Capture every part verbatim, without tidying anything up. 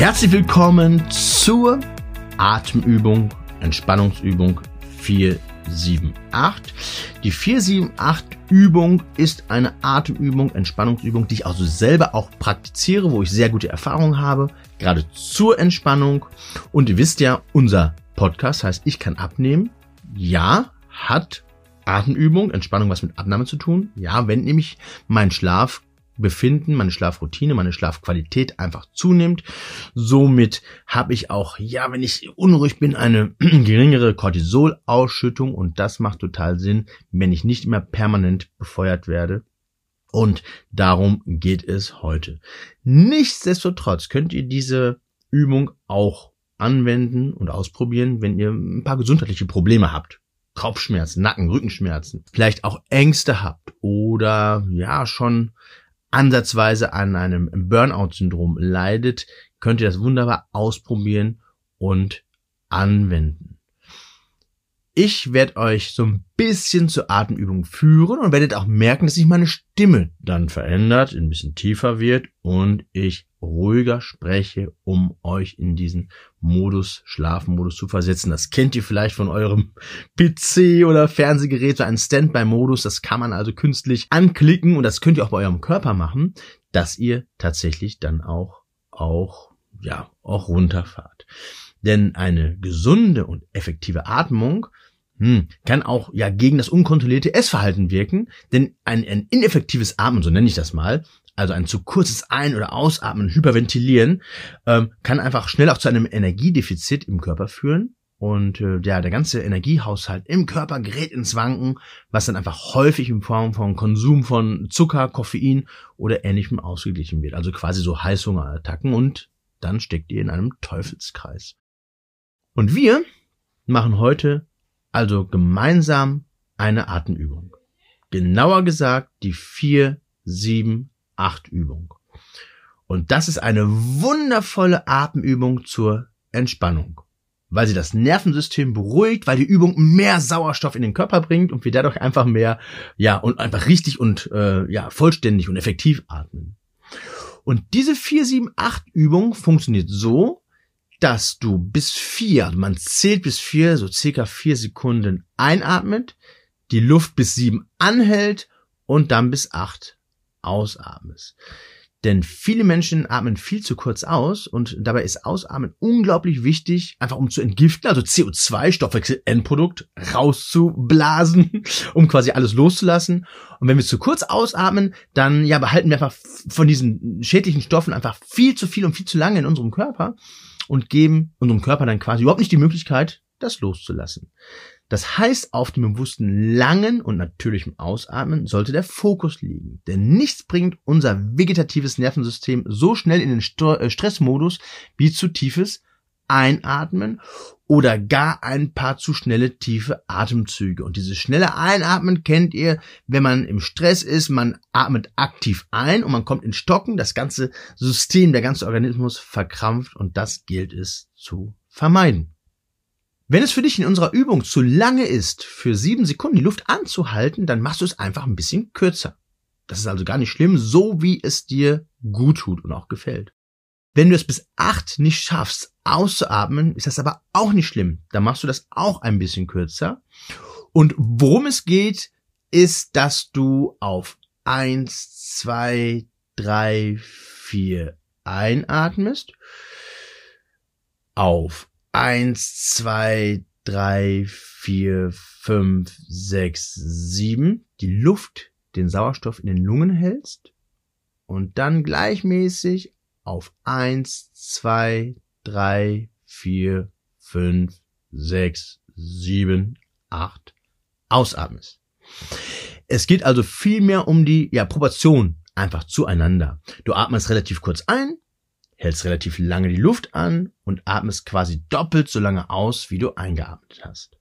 Herzlich willkommen zur Atemübung, Entspannungsübung vier sieben acht. Die vier sieben acht-Übung ist eine Atemübung, Entspannungsübung, die ich also selber auch praktiziere, wo ich sehr gute Erfahrungen habe, gerade zur Entspannung. Und ihr wisst ja, unser Podcast heißt Ich kann abnehmen. Ja, hat Atemübung, Entspannung was mit Abnahme zu tun? Ja, wenn nämlich mein Schlaf Befinden, meine Schlafroutine, meine Schlafqualität einfach zunimmt. Somit habe ich auch, ja, wenn ich unruhig bin, eine geringere Cortisolausschüttung und das macht total Sinn, wenn ich nicht immer permanent befeuert werde. Und darum geht es heute. Nichtsdestotrotz könnt ihr diese Übung auch anwenden und ausprobieren, wenn ihr ein paar gesundheitliche Probleme habt. Kopfschmerzen, Nacken, Rückenschmerzen, vielleicht auch Ängste habt oder ja schon ansatzweise an einem Burnout-Syndrom leidet, könnt ihr das wunderbar ausprobieren und anwenden. Ich werde euch so ein bisschen zur Atemübung führen und werdet auch merken, dass sich meine Stimme dann verändert, ein bisschen tiefer wird und ich ruhiger spreche, um euch in diesen Modus, Schlafmodus zu versetzen. Das kennt ihr vielleicht von eurem P C oder Fernsehgerät, so einen Standby-Modus. Das kann man also künstlich anklicken und das könnt ihr auch bei eurem Körper machen, dass ihr tatsächlich dann auch, auch, ja, auch runterfahrt. Denn eine gesunde und effektive Atmung hm, kann auch ja gegen das unkontrollierte Essverhalten wirken, denn ein, ein ineffektives Atmen, so nenne ich das mal, also ein zu kurzes Ein- oder Ausatmen, Hyperventilieren, ähm, kann einfach schnell auch zu einem Energiedefizit im Körper führen und äh, ja, der ganze Energiehaushalt im Körper gerät ins Wanken, was dann einfach häufig in Form von Konsum von Zucker, Koffein oder Ähnlichem ausgeglichen wird, also quasi so Heißhungerattacken und dann steckt ihr in einem Teufelskreis. Und wir machen heute also gemeinsam eine Atemübung. Genauer gesagt die vier sieben acht-Übung. Und das ist eine wundervolle Atemübung zur Entspannung, weil sie das Nervensystem beruhigt, weil die Übung mehr Sauerstoff in den Körper bringt und wir dadurch einfach mehr, ja, und einfach richtig und äh, ja vollständig und effektiv atmen. Und diese vier sieben acht-Übung funktioniert so, dass du bis vier, also man zählt bis vier, so circa vier Sekunden einatmet, die Luft bis sieben anhält und dann bis acht ausatmest. Denn viele Menschen atmen viel zu kurz aus und dabei ist Ausatmen unglaublich wichtig, einfach um zu entgiften, also C O zwei, Stoffwechselendprodukt, rauszublasen, um quasi alles loszulassen. Und wenn wir zu kurz ausatmen, dann ja behalten wir einfach von diesen schädlichen Stoffen einfach viel zu viel und viel zu lange in unserem Körper und geben unserem Körper dann quasi überhaupt nicht die Möglichkeit, das loszulassen. Das heißt, auf dem bewussten langen und natürlichen Ausatmen sollte der Fokus liegen. Denn nichts bringt unser vegetatives Nervensystem so schnell in den Stressmodus wie zu tiefes Einatmen oder gar ein paar zu schnelle tiefe Atemzüge. Und dieses schnelle Einatmen kennt ihr, wenn man im Stress ist, man atmet aktiv ein und man kommt in Stocken, das ganze System, der ganze Organismus verkrampft und das gilt es zu vermeiden. Wenn es für dich in unserer Übung zu lange ist, für sieben Sekunden die Luft anzuhalten, dann machst du es einfach ein bisschen kürzer. Das ist also gar nicht schlimm, so wie es dir gut tut und auch gefällt. Wenn du es bis acht nicht schaffst, auszuatmen, ist das aber auch nicht schlimm. Dann machst du das auch ein bisschen kürzer. Und worum es geht, ist, dass du auf eins, zwei, drei, vier einatmest, auf eins, zwei, drei, vier, fünf, sechs, sieben, die Luft, den Sauerstoff in den Lungen hältst und dann gleichmäßig auf eins, zwei, drei, vier, fünf, sechs, sieben, acht ausatmest. Es geht also vielmehr um die ja, Proportion einfach zueinander. Du atmest relativ kurz ein, hältst relativ lange die Luft an und atmest quasi doppelt so lange aus, wie du eingeatmet hast.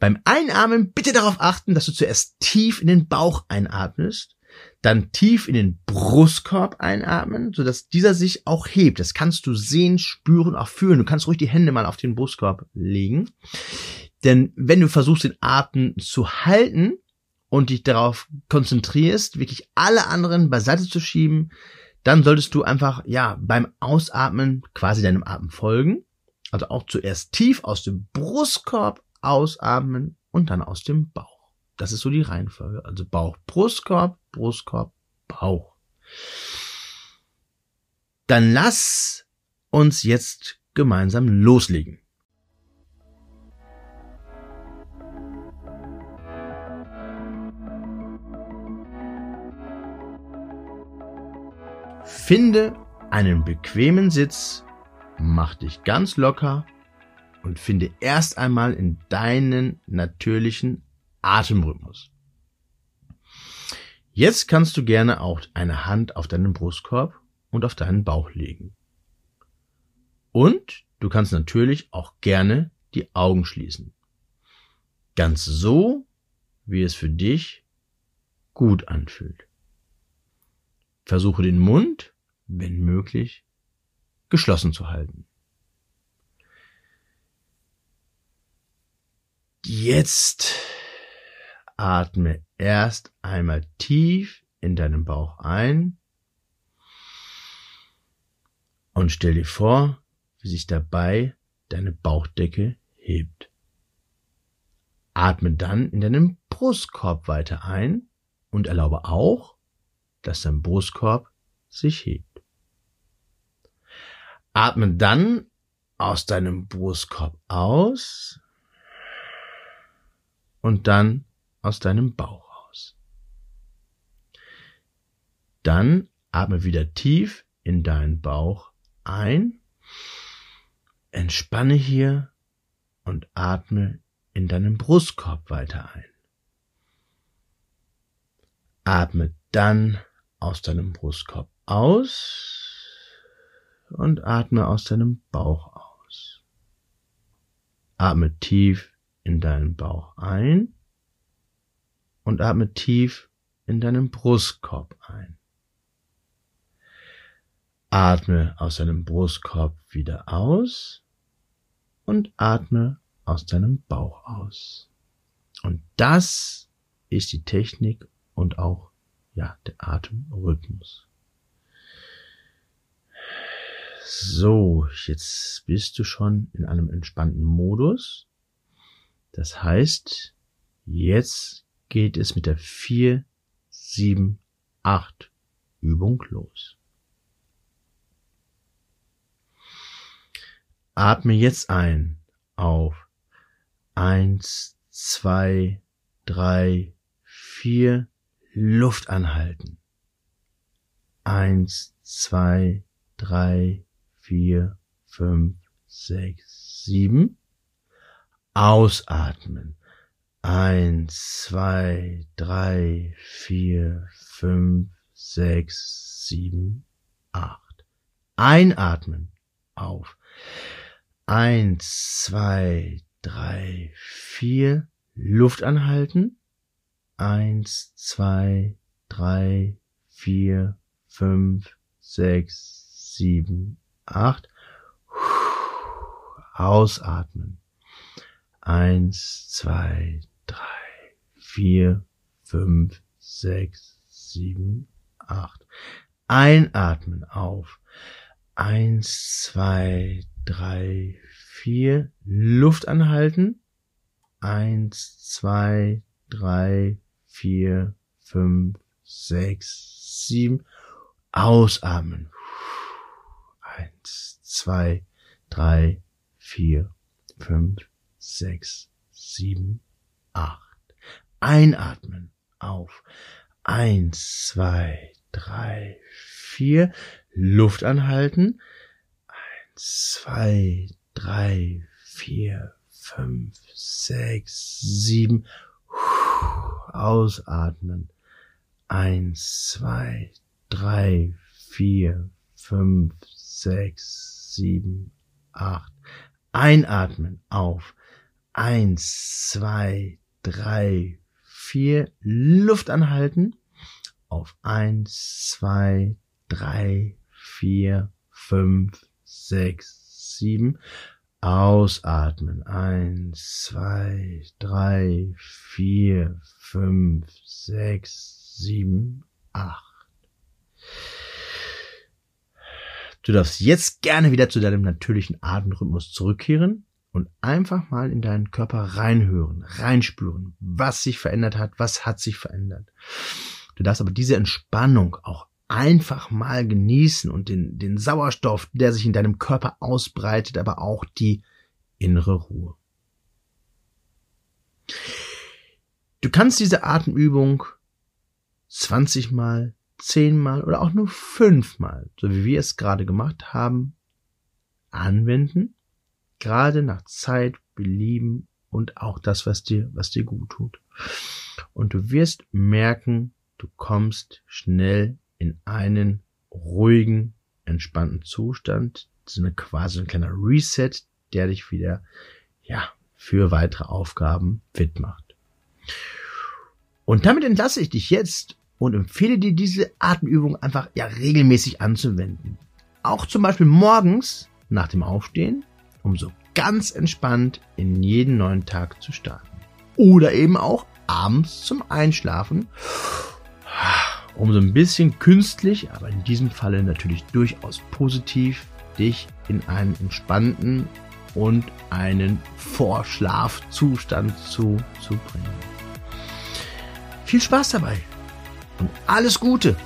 Beim Einatmen bitte darauf achten, dass du zuerst tief in den Bauch einatmest, dann tief in den Brustkorb einatmen, sodass dieser sich auch hebt. Das kannst du sehen, spüren, auch fühlen. Du kannst ruhig die Hände mal auf den Brustkorb legen. Denn wenn du versuchst, den Atem zu halten und dich darauf konzentrierst, wirklich alle anderen beiseite zu schieben, dann solltest du einfach ja beim Ausatmen quasi deinem Atem folgen. Also auch zuerst tief aus dem Brustkorb ausatmen und dann aus dem Bauch. Das ist so die Reihenfolge. Also Bauch, Brustkorb, Brustkorb, Bauch. Dann lass uns jetzt gemeinsam loslegen. Finde einen bequemen Sitz, mach dich ganz locker und finde erst einmal in deinen natürlichen Atemrhythmus. Jetzt kannst du gerne auch eine Hand auf deinen Brustkorb und auf deinen Bauch legen. Und du kannst natürlich auch gerne die Augen schließen. Ganz so, wie es für dich gut anfühlt. Versuche den Mund, wenn möglich, geschlossen zu halten. Jetzt atme erst einmal tief in deinen Bauch ein und stell dir vor, wie sich dabei deine Bauchdecke hebt. Atme dann in deinen Brustkorb weiter ein und erlaube auch, dass dein Brustkorb sich hebt. Atme dann aus deinem Brustkorb aus und dann aus deinem Bauch aus. Dann atme wieder tief in deinen Bauch ein, entspanne hier und atme in deinen Brustkorb weiter ein. Atme dann aus deinem Brustkorb aus und atme aus deinem Bauch aus. Atme tief in deinen Bauch ein und atme tief in deinen Brustkorb ein. Atme aus deinem Brustkorb wieder aus und atme aus deinem Bauch aus. Und das ist die Technik und auch ja, der Atemrhythmus. So, jetzt bist du schon in einem entspannten Modus. Das heißt, jetzt geht es mit der vier sieben acht Übung los. Atme jetzt ein auf eins, zwei, drei, vier. Luft anhalten. eins, zwei, drei, vier, fünf, sechs, sieben. Ausatmen. eins, zwei, drei, vier, fünf, sechs, sieben, acht. Einatmen. Auf. eins, zwei, drei, vier. Luft anhalten. eins, zwei, drei, vier, fünf, sechs, sieben, acht. Ausatmen. eins, zwei, drei, vier, fünf, sechs, sieben, acht. Einatmen auf. eins, zwei, drei, vier. Luft anhalten. eins, zwei, drei, vier, fünf, sechs, sieben. Ausatmen. eins, zwei, drei, vier, fünf, sechs, sieben, acht. Einatmen. Auf. eins, zwei, drei, vier. Luft anhalten. eins, zwei, drei, vier, fünf, sechs, sieben. Ausatmen. eins, zwei, drei, vier, fünf, sechs, sieben, acht. Einatmen. Auf. eins, zwei, drei, vier. Luft anhalten. Auf. eins, zwei, drei, vier, fünf, sechs, sieben. Ausatmen. eins, zwei, drei, vier, fünf, sechs, sieben, acht. Du darfst jetzt gerne wieder zu deinem natürlichen Atemrhythmus zurückkehren und einfach mal in deinen Körper reinhören, reinspüren, was sich verändert hat, was hat sich verändert. Du darfst aber diese Entspannung auch einfach mal genießen und den, den Sauerstoff, der sich in deinem Körper ausbreitet, aber auch die innere Ruhe. Du kannst diese Atemübung zwanzig Mal, zehn Mal oder auch nur fünf Mal, so wie wir es gerade gemacht haben, anwenden. Gerade nach Zeit, Belieben und auch das, was dir, was dir gut tut. Und du wirst merken, du kommst schnell in einen ruhigen, entspannten Zustand. So eine quasi ein kleiner Reset, der dich wieder, ja, für weitere Aufgaben fit macht. Und damit entlasse ich dich jetzt und empfehle dir, diese Atemübung einfach ja regelmäßig anzuwenden. Auch zum Beispiel morgens nach dem Aufstehen, um so ganz entspannt in jeden neuen Tag zu starten. Oder eben auch abends zum Einschlafen, um so ein bisschen künstlich, aber in diesem Falle natürlich durchaus positiv, dich in einen entspannten und einen Vorschlafzustand zu, zu bringen. Viel Spaß dabei und alles Gute!